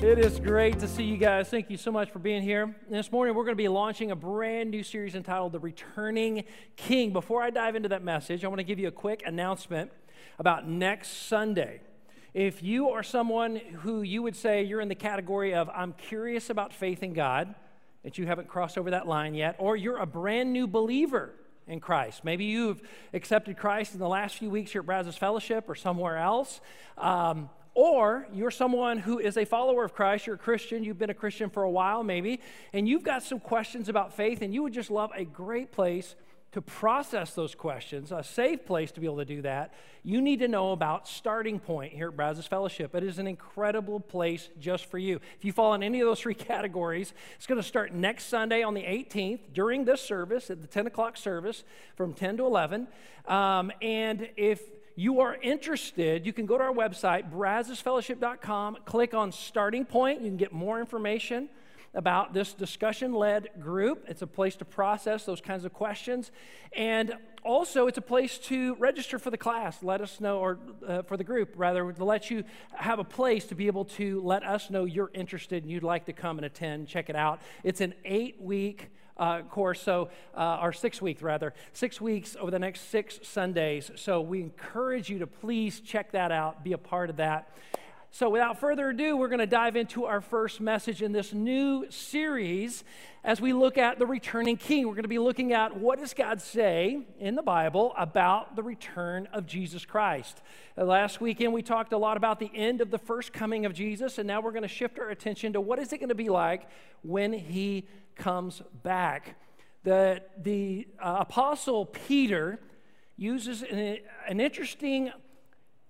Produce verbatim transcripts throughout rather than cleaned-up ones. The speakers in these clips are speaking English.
It is great to see you guys. Thank you so much for being here. This morning, we're going to be launching a brand new series entitled The Returning King. Before I dive into that message, I want to give you a quick announcement about next Sunday. If you are someone who you would say you're in the category of, I'm curious about faith in God, that you haven't crossed over that line yet, or you're a brand new believer in Christ. Maybe you've accepted Christ in the last few weeks here at Brazos Fellowship or somewhere else, um, or you're someone who is a follower of Christ, you're a Christian, you've been a Christian for a while maybe, and you've got some questions about faith, and you would just love a great place to process those questions, a safe place to be able to do that. You need to know about Starting Point here at Brazos Fellowship. It is an incredible place just for you. If you fall in any of those three categories, it's going to start next Sunday on the eighteenth during this service, at the ten o'clock service from ten to eleven. Um, and if you are interested, you can go to our website, Brazos Fellowship dot com, click on Starting Point. You can get more information about this discussion-led group. It's a place to process those kinds of questions. And also, it's a place to register for the class, let us know, or uh, for the group, rather, to let you have a place to be able to let us know you're interested and you'd like to come and attend, check it out. It's an eight-week uh, course, so uh, or six-week, rather, six weeks over the next six Sundays. So we encourage you to please check that out, be a part of that. So without further ado, we're going to dive into our first message in this new series as we look at the returning king. We're going to be looking at what does God say in the Bible about the return of Jesus Christ. Last weekend, we talked a lot about the end of the first coming of Jesus, and now we're going to shift our attention to what is it going to be like when he comes back. The, the uh, Apostle Peter uses an, an interesting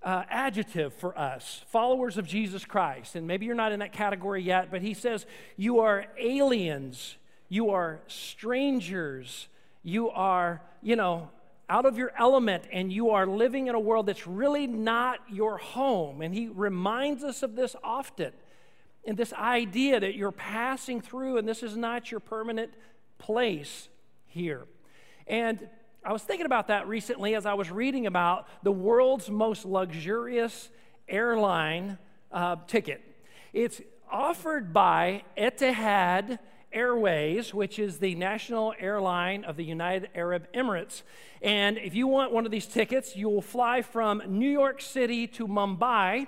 Uh, adjective for us, followers of Jesus Christ. And maybe you're not in that category yet, but he says, you are aliens, you are strangers, you are, you know, out of your element, and you are living in a world that's really not your home. And he reminds us of this often, and this idea that you're passing through, and this is not your permanent place here. And I was thinking about that recently as I was reading about the world's most luxurious airline uh, ticket. It's offered by Etihad Airways, which is the national airline of the United Arab Emirates. And if you want one of these tickets, you will fly from New York City to Mumbai,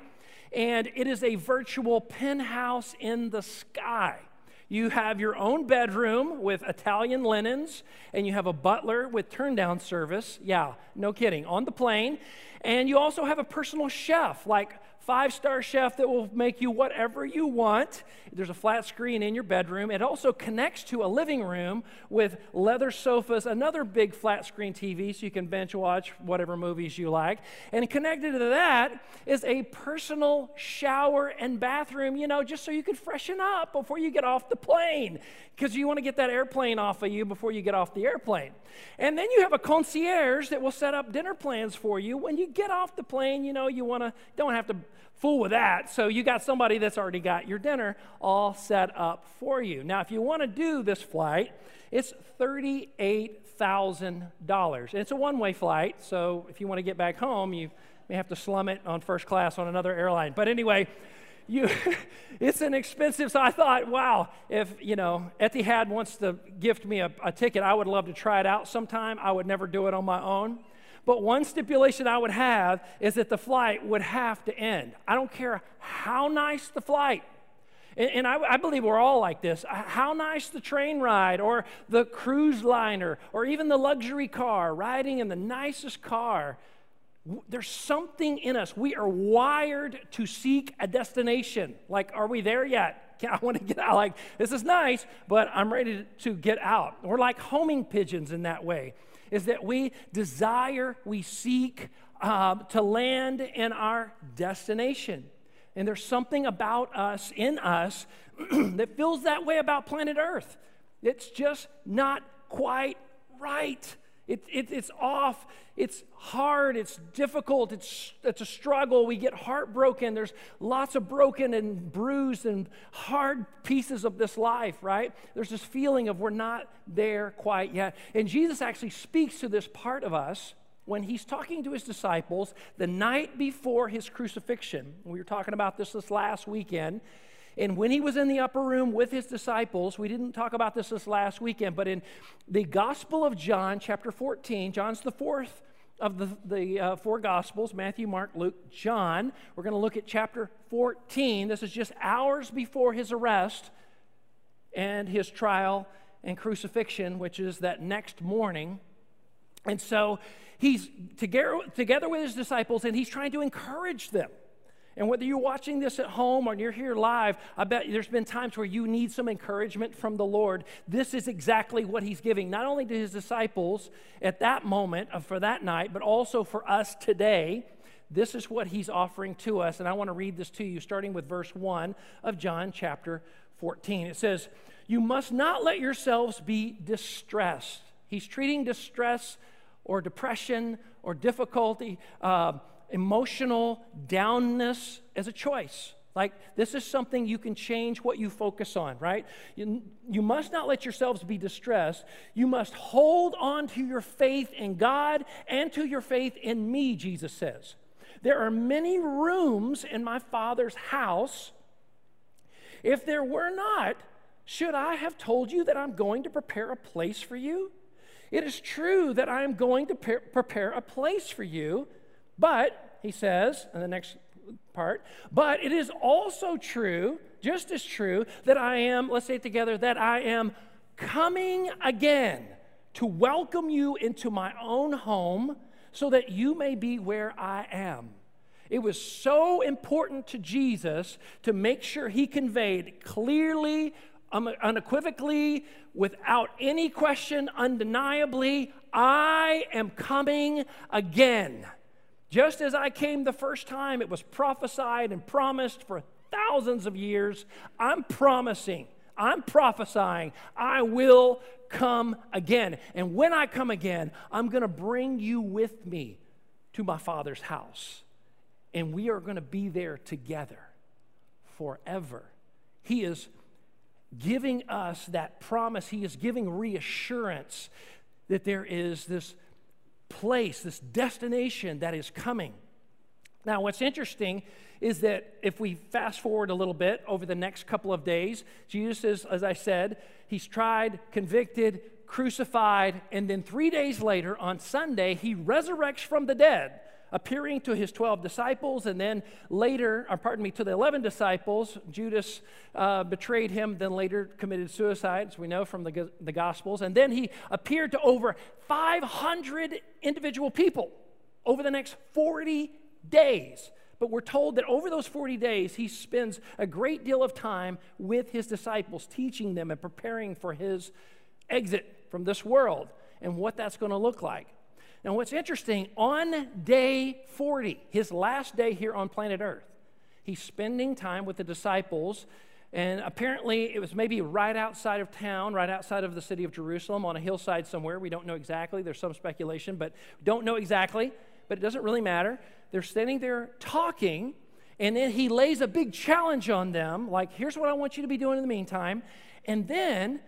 and it is a virtual penthouse in the sky. You have your own bedroom with Italian linens, and you have a butler with turn-down service. Yeah, no kidding, on the plane. And you also have a personal chef, like five-star chef that will make you whatever you want. There's a flat screen in your bedroom. It also connects to a living room with leather sofas, another big flat screen T V so you can binge watch whatever movies you like. And connected to that is a personal shower and bathroom, you know, just so you can freshen up before you get off the plane, because you want to get that airplane off of you before you get off the airplane. And then you have a concierge that will set up dinner plans for you. When you get off the plane, you know, you want to, don't have to fool with that. So you got somebody that's already got your dinner all set up for you. Now, if you want to do this flight, it's thirty-eight thousand dollars. It's a one-way flight, so if you want to get back home, you may have to slum it on first class on another airline. But anyway, you, it's an expensive, so I thought, wow, if, you know, Etihad wants to gift me a, a ticket, I would love to try it out sometime. I would never do it on my own. But one stipulation I would have is that the flight would have to end. I don't care how nice the flight, and, and I, I believe we're all like this, how nice the train ride or the cruise liner or even the luxury car, riding in the nicest car, there's something in us. We are wired to seek a destination. Like, are we there yet? I want to get out. Like, this is nice, but I'm ready to get out. We're like homing pigeons in that way, is that we desire, we seek uh, to land in our destination. And there's something about us, in us, that feels that way about planet Earth. It's just not quite right. It, it, it's off, it's hard, it's difficult, it's, it's a struggle. We get heartbroken. There's lots of broken and bruised and hard pieces of this life, right? There's this feeling of we're not there quite yet. And Jesus actually speaks to this part of us when he's talking to his disciples the night before his crucifixion. We were talking about this this last weekend. And when he was in the upper room with his disciples, we didn't talk about this this last weekend, but in the Gospel of John, chapter fourteen, John's the fourth of the, the uh, four Gospels, Matthew, Mark, Luke, John. We're going to look at chapter fourteen. This is just hours before his arrest and his trial and crucifixion, which is that next morning. And so he's together, together with his disciples, and he's trying to encourage them. And whether you're watching this at home or you're here live, I bet there's been times where you need some encouragement from the Lord. This is exactly what he's giving, not only to his disciples at that moment for that night, but also for us today. This is what he's offering to us, and I want to read this to you, starting with verse one of John chapter fourteen. It says, "You must not let yourselves be distressed." He's treating distress or depression or difficulty, uh, emotional downness as a choice. Like, this is something you can change what you focus on, right? You, you must not let yourselves be distressed. You must hold on to your faith in God and to your faith in me, Jesus says. There are many rooms in my Father's house. If there were not, should I have told you that I'm going to prepare a place for you? It is true that I am going to pre- prepare a place for you, but, he says, in the next part, but it is also true, just as true, that I am, let's say it together, that I am coming again to welcome you into my own home so that you may be where I am. It was so important to Jesus to make sure he conveyed clearly, unequivocally, without any question, undeniably, I am coming again. Just as I came the first time, it was prophesied and promised for thousands of years. I'm promising, I'm prophesying, I will come again. And when I come again, I'm going to bring you with me to my Father's house. And we are going to be there together forever. He is giving us that promise. He is giving reassurance that there is this place, this destination that is coming. Now, what's interesting is that if we fast forward a little bit over the next couple of days, Jesus is, as I said, he's tried, convicted, crucified, and then three days later on Sunday, he resurrects from the dead, appearing to his twelve disciples, and then later, or pardon me, to the eleven disciples. Judas uh, betrayed him, then later committed suicide, as we know from the, the Gospels. And then he appeared to over five hundred individual people over the next forty days. But we're told that over those forty days, he spends a great deal of time with his disciples, teaching them and preparing for his exit from this world and what that's going to look like. Now, what's interesting, on day forty, his last day here on planet Earth, he's spending time with the disciples, and apparently it was maybe right outside of town, right outside of the city of Jerusalem, on a hillside somewhere. We don't know exactly. There's some speculation, but don't know exactly, but it doesn't really matter. They're standing there talking, and then he lays a big challenge on them, like, here's what I want you to be doing in the meantime, and then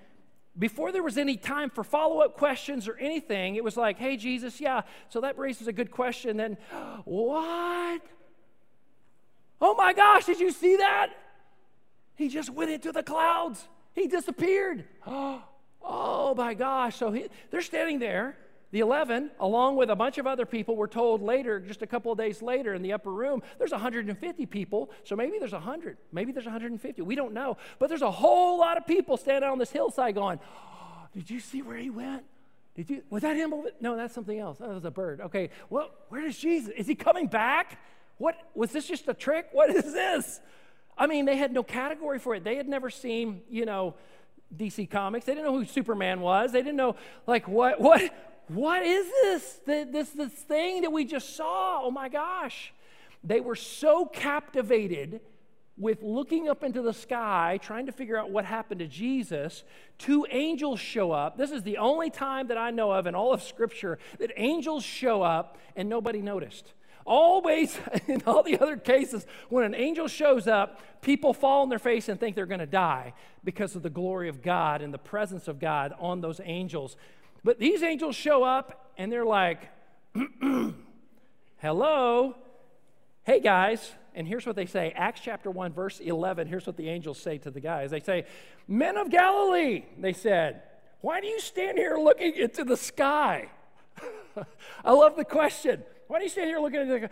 before there was any time for follow-up questions or anything, it was like, hey, Jesus, yeah, so that raises a good question. And what? Oh, my gosh, did you see that? He just went into the clouds. He disappeared. Oh, my gosh. So he, they're standing there, the eleven, along with a bunch of other people. We're told later, just a couple of days later in the upper room, there's one hundred fifty people. So maybe there's one hundred. Maybe there's one hundred fifty. We don't know. But there's a whole lot of people standing on this hillside going, oh, did you see where he went? Did you? Was that him? No, that's something else. Oh, that was a bird. Okay, well, where is Jesus? Is he coming back? What? Was this just a trick? What is this? I mean, they had no category for it. They had never seen, you know, D C Comics. They didn't know who Superman was. They didn't know, like, what, what? What is this? This, this thing that we just saw? Oh, my gosh. They were so captivated with looking up into the sky, trying to figure out what happened to Jesus, two angels show up. This is the only time that I know of in all of Scripture that angels show up and nobody noticed. Always, in all the other cases, when an angel shows up, people fall on their face and think they're going to die because of the glory of God and the presence of God on those angels. But these angels show up, and they're like, hello, hey guys. And here's what they say, Acts chapter one, verse eleven, here's what the angels say to the guys. They say, men of Galilee, they said, why do you stand here looking into the sky? I love the question. Why do you stand here looking at the,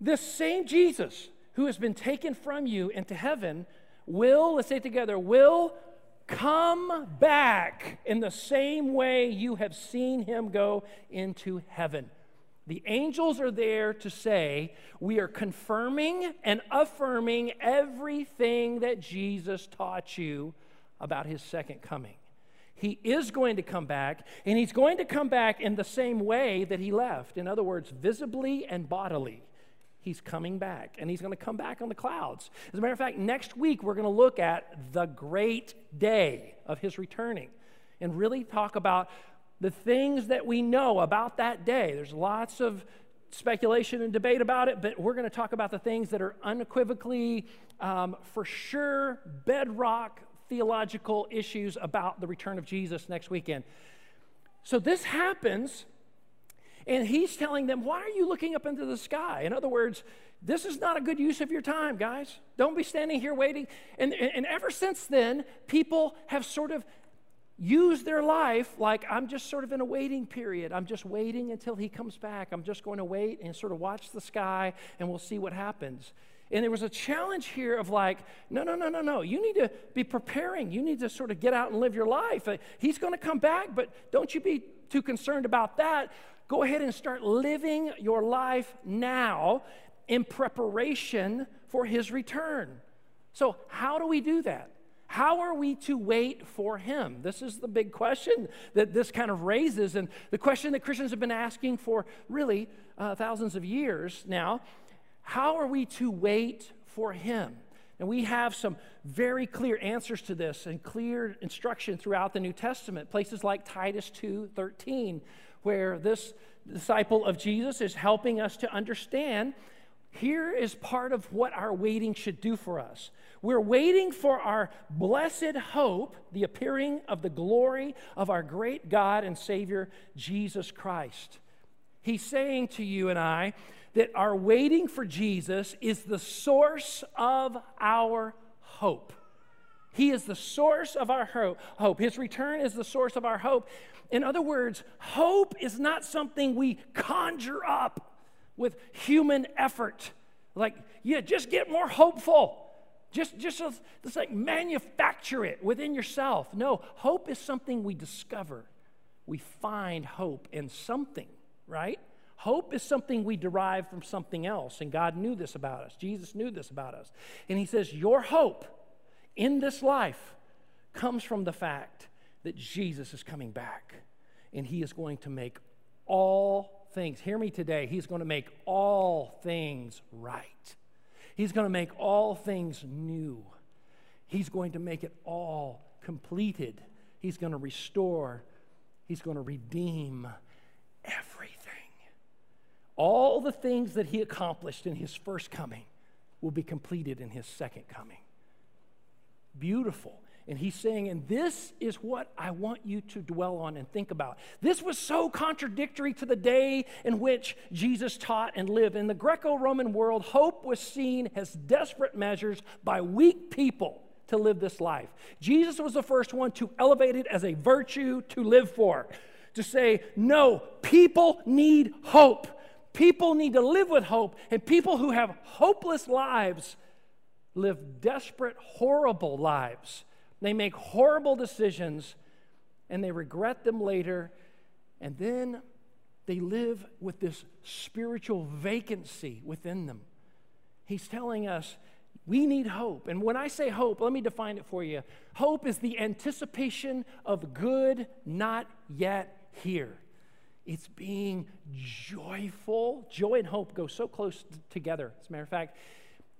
this same Jesus who has been taken from you into heaven will, let's say it together, will come back in the same way you have seen him go into heaven. The angels are there to say, we are confirming and affirming everything that Jesus taught you about his second coming. He is going to come back, and he's going to come back in the same way that he left. In other words, visibly and bodily, he's coming back, and he's going to come back on the clouds. As a matter of fact, next week we're going to look at the great day of his returning and really talk about the things that we know about that day. There's lots of speculation and debate about it, but we're going to talk about the things that are unequivocally, um, for sure, bedrock theological issues about the return of Jesus next weekend. So this happens, and he's telling them, why are you looking up into the sky? In other words, this is not a good use of your time, guys. Don't be standing here waiting. And, and, and ever since then, people have sort of used their life like, I'm just sort of in a waiting period. I'm just waiting until he comes back. I'm just going to wait and sort of watch the sky, and we'll see what happens. And there was a challenge here of like, no, no, no, no, no. You need to be preparing. You need to sort of get out and live your life. He's going to come back, but don't you be too concerned about that. Go ahead and start living your life now in preparation for his return. So how do we do that? How are we to wait for him? This is the big question that this kind of raises, and the question that Christians have been asking for really uh, thousands of years now. How are we to wait for him? And we have some very clear answers to this and clear instruction throughout the New Testament, places like Titus two thirteen, where this disciple of Jesus is helping us to understand, here is part of what our waiting should do for us. We're waiting for our blessed hope, the appearing of the glory of our great God and Savior, Jesus Christ. He's saying to you and I that our waiting for Jesus is the source of our hope. He is the source of our hope. His return is the source of our hope. In other words, hope is not something we conjure up with human effort. Like, yeah, just get more hopeful. Just, just, just like manufacture it within yourself. No, hope is something we discover. We find hope in something, right? Hope is something we derive from something else, and God knew this about us. Jesus knew this about us. And he says, your hope in this life comes from the fact that Jesus is coming back, and he is going to make all things, hear me today, he's going to make all things right. He's going to make all things new. He's going to make it all completed. He's going to restore. He's going to redeem everything. All the things that he accomplished in his first coming will be completed in his second coming. Beautiful. And he's saying, and this is what I want you to dwell on and think about. This was so contradictory to the day in which Jesus taught and lived. In the Greco-Roman world, hope was seen as desperate measures by weak people to live this life. Jesus was the first one to elevate it as a virtue to live for, to say, no, people need hope. People need to live with hope, and people who have hopeless lives live desperate, horrible lives. They make horrible decisions, and they regret them later, and then they live with this spiritual vacancy within them. He's telling us we need hope, and when I say hope, let me define it for you. Hope is the anticipation of good not yet here. It's being joyful. Joy and hope go so close t- together. As a matter of fact,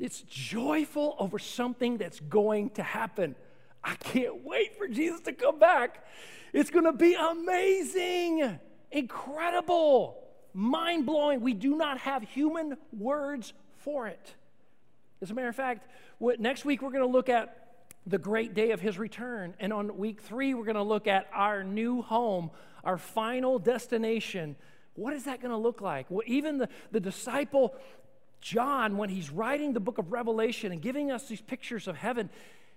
It's joyful over something that's going to happen. I can't wait for Jesus to come back. It's going to be amazing, incredible, mind-blowing. We do not have human words for it. As a matter of fact, what, next week we're going to look at the great day of his return. And on week three, we're going to look at our new home, our final destination. What is that going to look like? Well, even the, the disciple John, when he's writing the book of Revelation and giving us these pictures of heaven,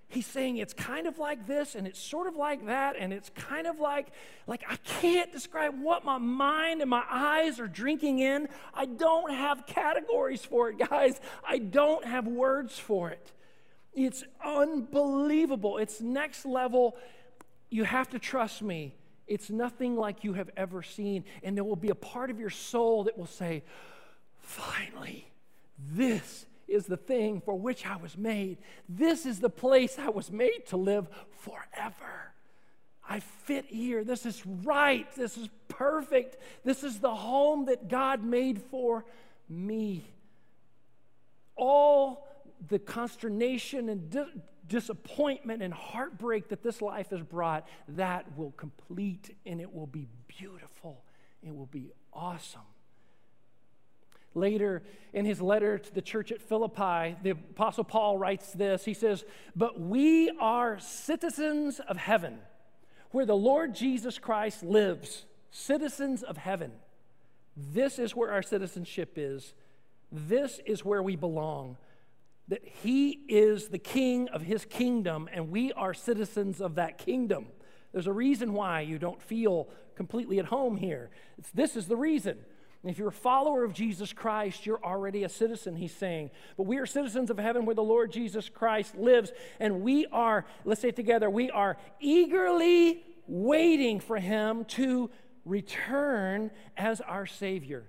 he's saying it's kind of like this, and it's sort of like that, and it's kind of like, like I can't describe what my mind and my eyes are drinking in. I don't have categories for it, guys. I don't have words for it. It's unbelievable. It's next level. You have to trust me. It's nothing like you have ever seen. And there will be a part of your soul that will say, finally, this is the thing for which I was made. This is the place I was made to live forever. I fit here. This is right. This is perfect. This is the home that God made for me. All the consternation and di- disappointment and heartbreak that this life has brought, that will complete, and it will be beautiful. It will be awesome. Later in his letter to the church at Philippi, the Apostle Paul writes this. He says, "But we are citizens of heaven, where the Lord Jesus Christ lives, citizens of heaven. This is where our citizenship is. This is where we belong. That he is the king of his kingdom, and we are citizens of that kingdom." There's a reason why you don't feel completely at home here. It's, this is the reason. And if you're a follower of Jesus Christ, you're already a citizen, he's saying. But we are citizens of heaven where the Lord Jesus Christ lives, and we are, let's say it together, we are eagerly waiting for him to return as our Savior.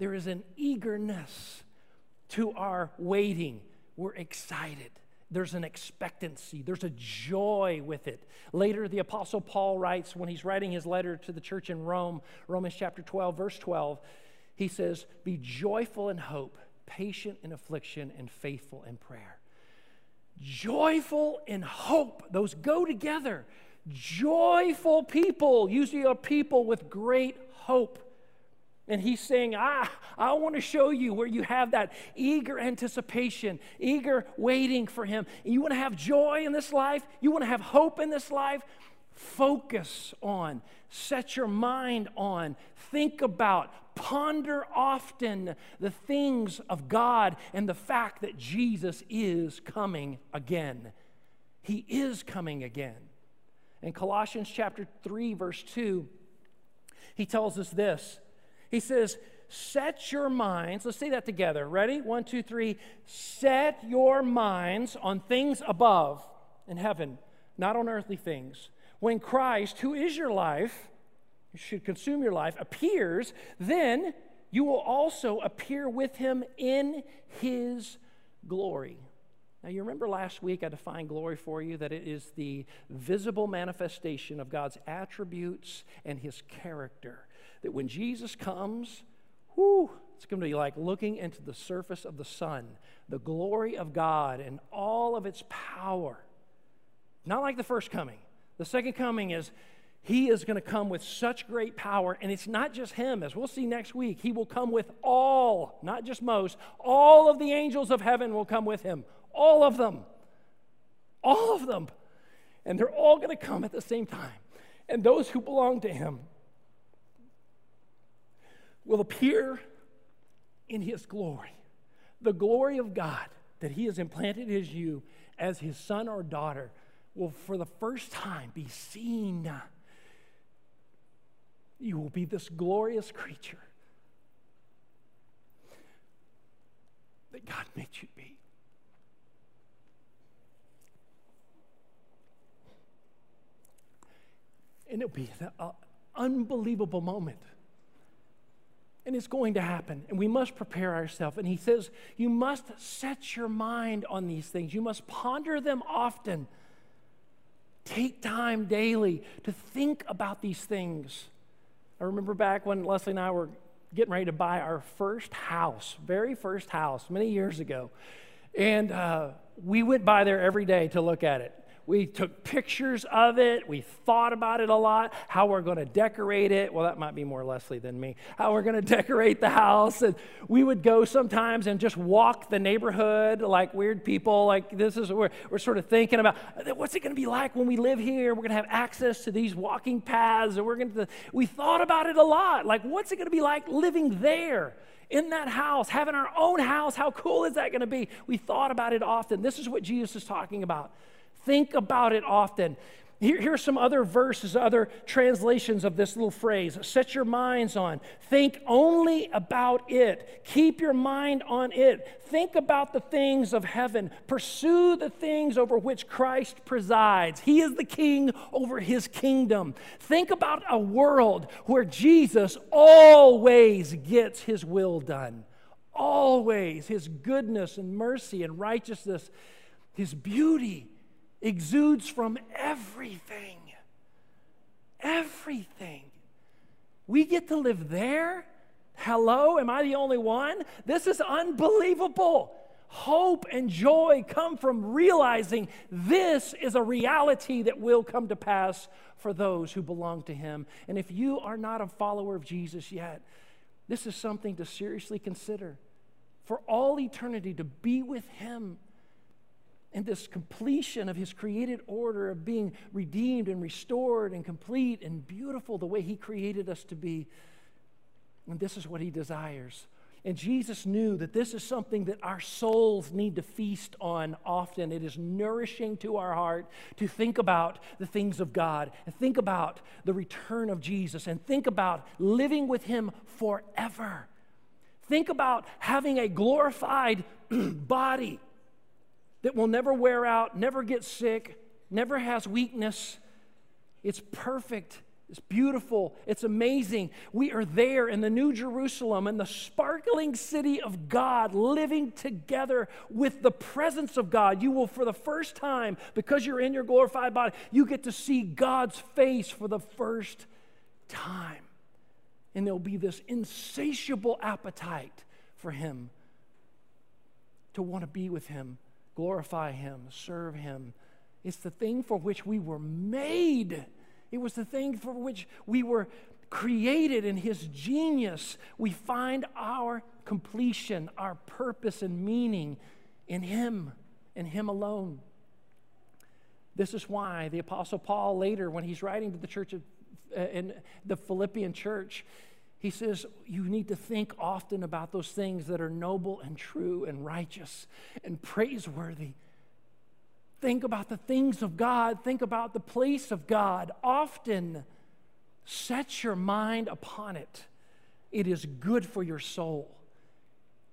There is an eagerness to our waiting. We're excited. There's an expectancy. There's a joy with it. Later, the Apostle Paul writes, when he's writing his letter to the church in Rome, Romans chapter twelve, verse twelve, he says, "Be joyful in hope, patient in affliction, and faithful in prayer." Joyful in hope. Those go together. Joyful people. Usually are people with great hope. And he's saying, ah, I want to show you where you have that eager anticipation, eager waiting for him. And you want to have joy in this life? You want to have hope in this life? Focus on, set your mind on, think about, ponder often the things of God and the fact that Jesus is coming again. He is coming again. In Colossians chapter three, verse two, he tells us this. He says, set your minds, let's say that together, ready? One, two, three. Set your minds on things above in heaven, not on earthly things. When Christ, who is your life, you should consume your life, appears, then you will also appear with him in his glory. Now, you remember last week I defined glory for you, that it is the visible manifestation of God's attributes and his character. That when Jesus comes, whoo, it's going to be like looking into the surface of the sun, the glory of God and all of its power. Not like the first coming. The second coming is he is going to come with such great power, and it's not just him, as we'll see next week. He will come with all, not just most, all of the angels of heaven will come with him. All of them. All of them. And they're all going to come at the same time. And those who belong to him will appear in his glory, the glory of God that he has implanted in you as his son or daughter will for the first time be seen. You will be this glorious creature that God made you be. And it'll be an unbelievable moment. And it's going to happen, and we must prepare ourselves. And he says, you must set your mind on these things. You must ponder them often. Take time daily to think about these things. I remember back when Leslie and I were getting ready to buy our first house, very first house, many years ago. And uh, we went by there every day to look at it. We took pictures of it. We thought about it a lot, how we're going to decorate it. Well, that might be more Leslie than me, how we're going to decorate the house. And we would go sometimes and just walk the neighborhood like weird people. Like this is where we're sort of thinking about, what's it going to be like when we live here? We're going to have access to these walking paths. And we're going to, we thought about it a lot. Like, what's it going to be like living there? In that house, having our own house, how cool is that going to be? We thought about it often. This is what Jesus is talking about. Think about it often. Here, here are some other verses, other translations of this little phrase. Set your minds on. Think only about it. Keep your mind on it. Think about the things of heaven. Pursue the things over which Christ presides. He is the king over his kingdom. Think about a world where Jesus always gets his will done. Always. His goodness and mercy and righteousness, his beauty exudes from everything. Everything. We get to live there? Hello, am I the only one? This is unbelievable. Hope and joy come from realizing this is a reality that will come to pass for those who belong to him. And if you are not a follower of Jesus yet, this is something to seriously consider. For all eternity, to be with him and this completion of his created order of being redeemed and restored and complete and beautiful the way he created us to be. And this is what he desires. And Jesus knew that this is something that our souls need to feast on often. It is nourishing to our heart to think about the things of God and think about the return of Jesus and think about living with him forever. Think about having a glorified body that will never wear out, never get sick, never has weakness. It's perfect. It's beautiful. It's amazing. We are there in the New Jerusalem, in the sparkling city of God, living together with the presence of God. You will, for the first time, because you're in your glorified body, you get to see God's face for the first time. And there'll be this insatiable appetite for him, to want to be with him, glorify him, serve him. It's the thing for which we were made. It was the thing for which we were created in his genius. We find our completion, our purpose and meaning in him and him alone. This is why the Apostle Paul later, when he's writing to the church of, uh, in the Philippian church, he says, you need to think often about those things that are noble and true and righteous and praiseworthy. Think about the things of God. Think about the place of God. Often set your mind upon it. It is good for your soul.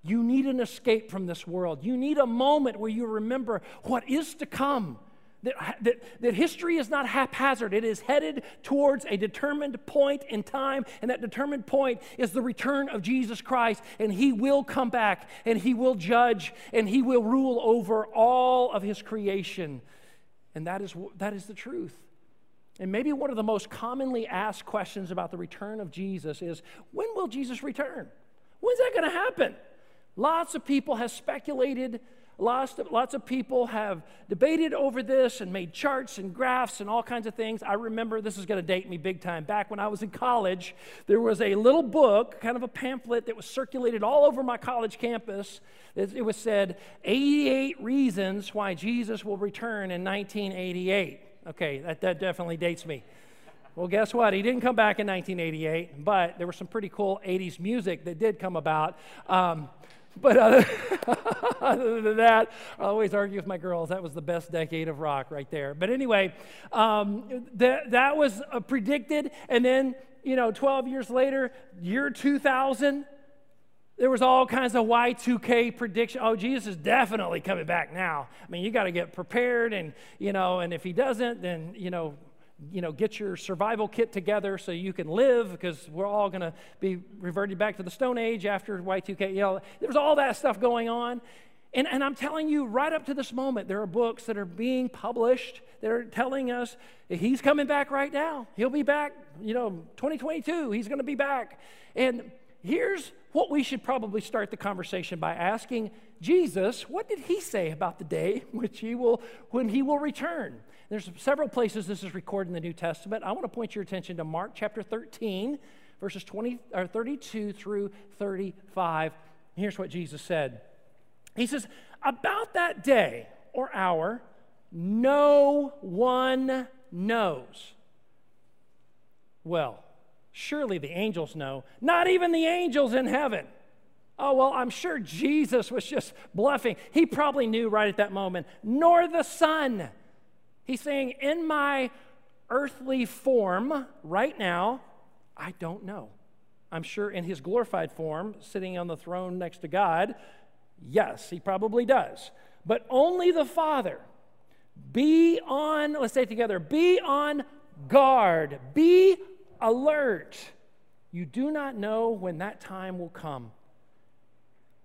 You need an escape from this world. You need a moment where you remember what is to come. That, that, that history is not haphazard. It is headed towards a determined point in time, and that determined point is the return of Jesus Christ, and he will come back, and he will judge, and he will rule over all of his creation. And that is, that is the truth. And maybe one of the most commonly asked questions about the return of Jesus is, when will Jesus return? When's that going to happen? Lots of people have speculated. Lots of, lots of people have debated over this and made charts and graphs and all kinds of things. I remember, this is going to date me big time, back when I was in college, there was a little book, kind of a pamphlet that was circulated all over my college campus. It, it was said, eighty-eight Reasons Why Jesus Will Return in nineteen eighty-eight. Okay, that, that definitely dates me. Well, guess what? He didn't come back in nineteen eighty-eight, but there was some pretty cool eighties music that did come about. Um, But other, other than that, I always argue with my girls, that was the best decade of rock right there. But anyway, um, that, that was uh, predicted. And then, you know, twelve years later, year two thousand, there was all kinds of Y two K prediction. Oh, Jesus is definitely coming back now. I mean, you got to get prepared. And, you know, and if he doesn't, then, you know, you know, get your survival kit together so you can live, because we're all going to be reverted back to the Stone Age after Y two K. You know, there's all that stuff going on. And, and I'm telling you, right up to this moment, there are books that are being published that are telling us he's coming back right now. He'll be back, you know, twenty twenty-two. He's going to be back. And here's what we should probably start the conversation by asking Jesus, what did he say about the day which he will, when he will return? There's several places this is recorded in the New Testament. I want to point your attention to Mark chapter thirteen, verses twenty, or thirty-two through thirty-five. Here's what Jesus said. He says, about that day or hour, no one knows. Well, surely the angels know. Not even the angels in heaven. Oh, well, I'm sure Jesus was just bluffing. He probably knew right at that moment. Nor the Son. He's saying, in my earthly form right now, I don't know. I'm sure in his glorified form, sitting on the throne next to God, yes, he probably does. But only the Father. Be on, let's say it together, be on guard. Be alert. You do not know when that time will come.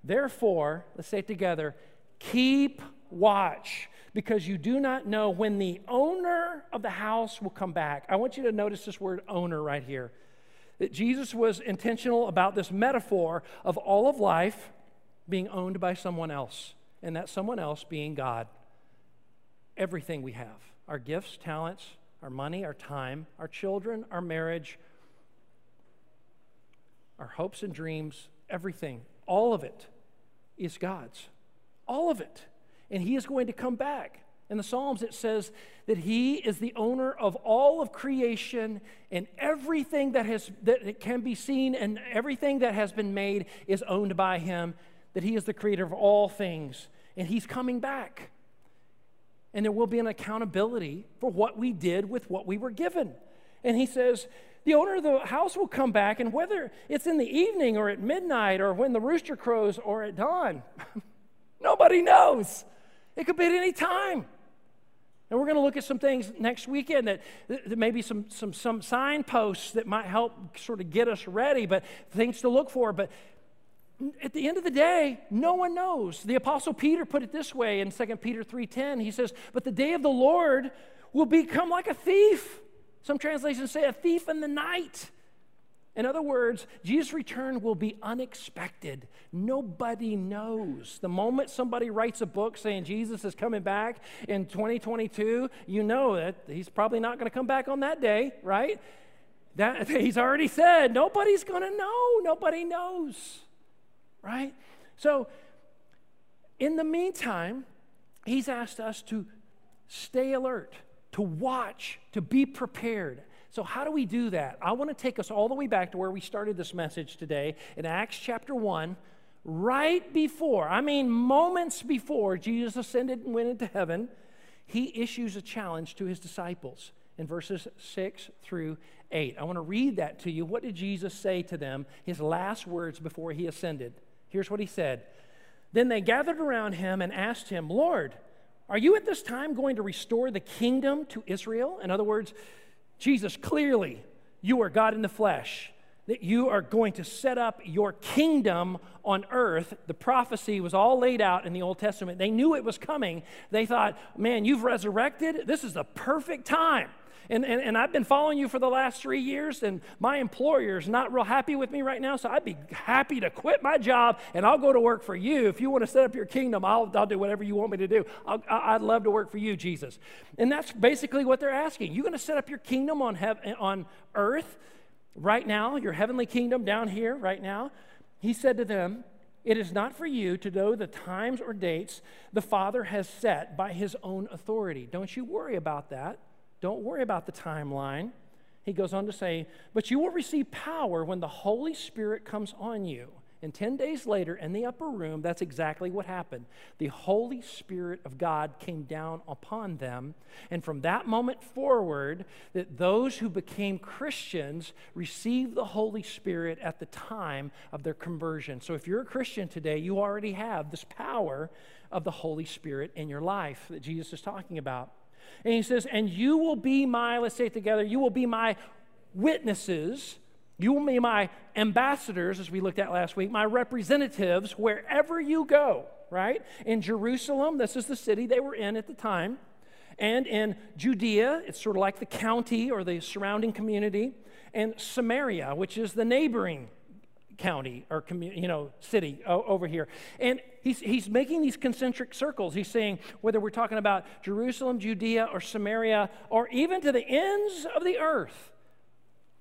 Therefore, let's say it together, keep watch, because you do not know when the owner of the house will come back. I want you to notice this word owner right here. That Jesus was intentional about this metaphor of all of life being owned by someone else, and that someone else being God. Everything we have, our gifts, talents, our money, our time, our children, our marriage, our hopes and dreams, everything, all of it is God's. All of it. And he is going to come back. In the Psalms, it says that he is the owner of all of creation, and everything that has that can be seen and everything that has been made is owned by him, that he is the creator of all things, and he's coming back. And there will be an accountability for what we did with what we were given. And he says, the owner of the house will come back, and whether it's in the evening or at midnight or when the rooster crows or at dawn, nobody knows. It could be at any time. And we're going to look at some things next weekend that, that maybe some, some, some signposts that might help sort of get us ready, but things to look for. But at the end of the day, no one knows. The Apostle Peter put it this way in Second Peter three ten. He says, but the day of the Lord will become like a thief. Some translations say a thief in the night. In other words, Jesus' return will be unexpected. Nobody knows. The moment somebody writes a book saying Jesus is coming back in twenty twenty-two, you know that he's probably not going to come back on that day, right? That, he's already said, nobody's going to know. Nobody knows. Right? So, in the meantime, he's asked us to stay alert, to watch, to be prepared. So how do we do that? I want to take us all the way back to where we started this message today in Acts chapter one, right before, I mean moments before Jesus ascended and went into heaven, he issues a challenge to his disciples in verses six through eight. I want to read that to you. What did Jesus say to them, his last words before he ascended? Here's what he said. Then they gathered around him and asked him, Lord, are you at this time going to restore the kingdom to Israel? In other words, Jesus, clearly you are God in the flesh, that you are going to set up your kingdom on earth. The prophecy was all laid out in the Old Testament. They knew it was coming. They thought, man, you've resurrected. This is the perfect time. And, and and I've been following you for the last three years, and my employer's not real happy with me right now, so I'd be happy to quit my job, and I'll go to work for you. If you want to set up your kingdom, I'll, I'll do whatever you want me to do. I'll, I'd love to work for you, Jesus. And that's basically what they're asking. You're going to set up your kingdom on hev- on earth right now, your heavenly kingdom down here right now? He said to them, it is not for you to know the times or dates the Father has set by his own authority. Don't you worry about that. Don't worry about the timeline. He goes on to say, but you will receive power when the Holy Spirit comes on you. And ten days later, in the upper room, that's exactly what happened. The Holy Spirit of God came down upon them. And from that moment forward, that those who became Christians received the Holy Spirit at the time of their conversion. So if you're a Christian today, you already have this power of the Holy Spirit in your life that Jesus is talking about. And he says, and you will be my, let's say it together, you will be my witnesses, you will be my ambassadors, as we looked at last week, my representatives wherever you go, right? In Jerusalem, this is the city they were in at the time, and in Judea, it's sort of like the county or the surrounding community, and Samaria, which is the neighboring county or commu- you know city o- over here. And he's he's making these concentric circles. He's saying whether we're talking about Jerusalem, Judea, or Samaria, or even to the ends of the earth,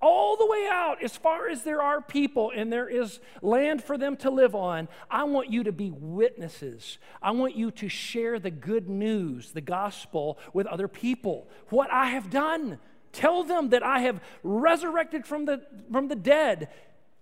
all the way out, as far as there are people and there is land for them to live on, I want you to be witnesses. I want you to share the good news, the gospel, with other people. What I have done, tell them that I have resurrected from the, from the dead,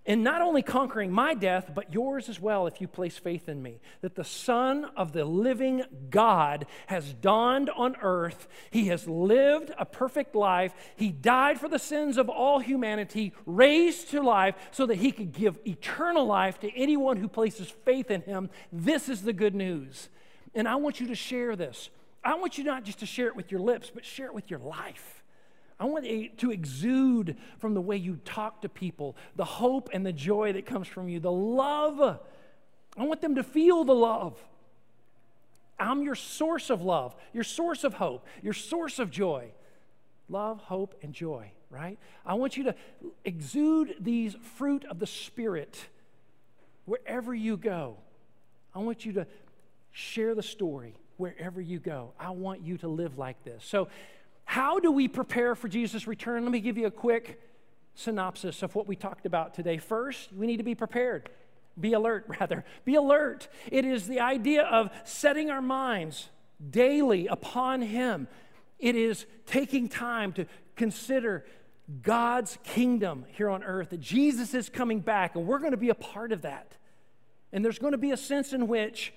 and not only conquering my death, but yours as well, if you place faith in me, that the Son of the living God has dawned on earth. He has lived a perfect life. He died for the sins of all humanity, raised to life so that he could give eternal life to anyone who places faith in him. This is the good news. And I want you to share this. I want you not just to share it with your lips, but share it with your life. I want to exude from the way you talk to people the hope and the joy that comes from you, the love. I want them to feel the love. I'm your source of love, your source of hope, your source of joy. Love, hope, and joy, right? I want you to exude these fruit of the Spirit wherever you go. I want you to share the story wherever you go. I want you to live like this. So, how do we prepare for Jesus' return? Let me give you a quick synopsis of what we talked about today. First, we need to be prepared. Be alert, rather. Be alert. It is the idea of setting our minds daily upon Him. It is taking time to consider God's kingdom here on earth, that Jesus is coming back, and we're going to be a part of that. And there's going to be a sense in which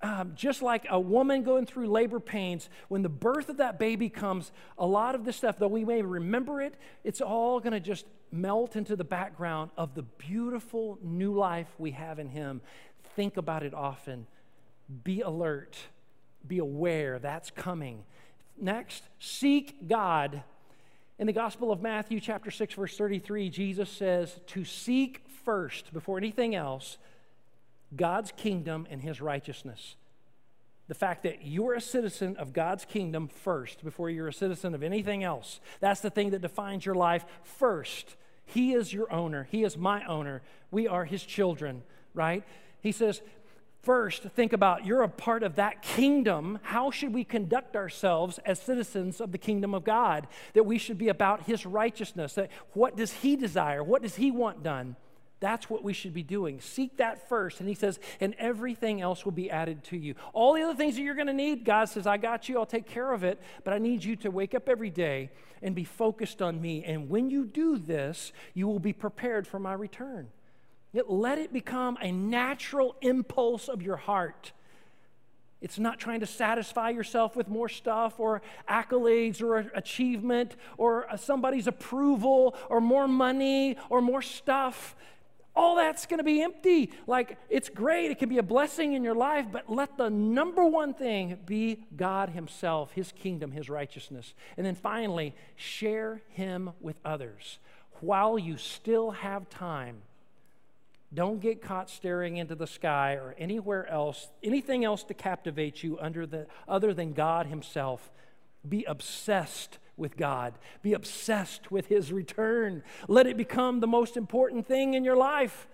Um, just like a woman going through labor pains, when the birth of that baby comes, a lot of this stuff, though we may remember it, it's all going to just melt into the background of the beautiful new life we have in Him. Think about it often. Be alert. Be aware. That's coming. Next, seek God. In the Gospel of Matthew, chapter six, verse thirty-three, Jesus says to seek first, before anything else, God's kingdom and His righteousness. The fact that you're a citizen of God's kingdom first before you're a citizen of anything else. That's the thing that defines your life first. He is your owner. He is my owner. We are His children, right? He says, first, think about, you're a part of that kingdom. How should we conduct ourselves as citizens of the kingdom of God? That we should be about His righteousness. That what does He desire? What does He want done? That's what we should be doing. Seek that first. And He says, and everything else will be added to you. All the other things that you're going to need, God says, I got you. I'll take care of it. But I need you to wake up every day and be focused on me. And when you do this, you will be prepared for my return. Yet let it become a natural impulse of your heart. It's not trying to satisfy yourself with more stuff or accolades or achievement or somebody's approval or more money or more stuff. All that's going to be empty. Like, it's great. It can be a blessing in your life, but let the number one thing be God Himself, His kingdom, His righteousness. And then finally, share Him with others while you still have time. Don't get caught staring into the sky or anywhere else, anything else to captivate you under the, other than God Himself. Be obsessed with God. Be obsessed with His return. Let it become the most important thing in your life.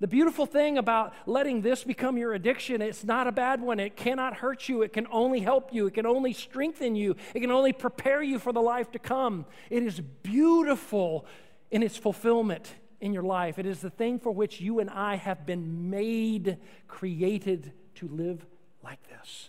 The beautiful thing about letting this become your addiction, it's not a bad one. It cannot hurt you. It can only help you. It can only strengthen you. It can only prepare you for the life to come. It is beautiful in its fulfillment in your life. It is the thing for which you and I have been made, created to live like this.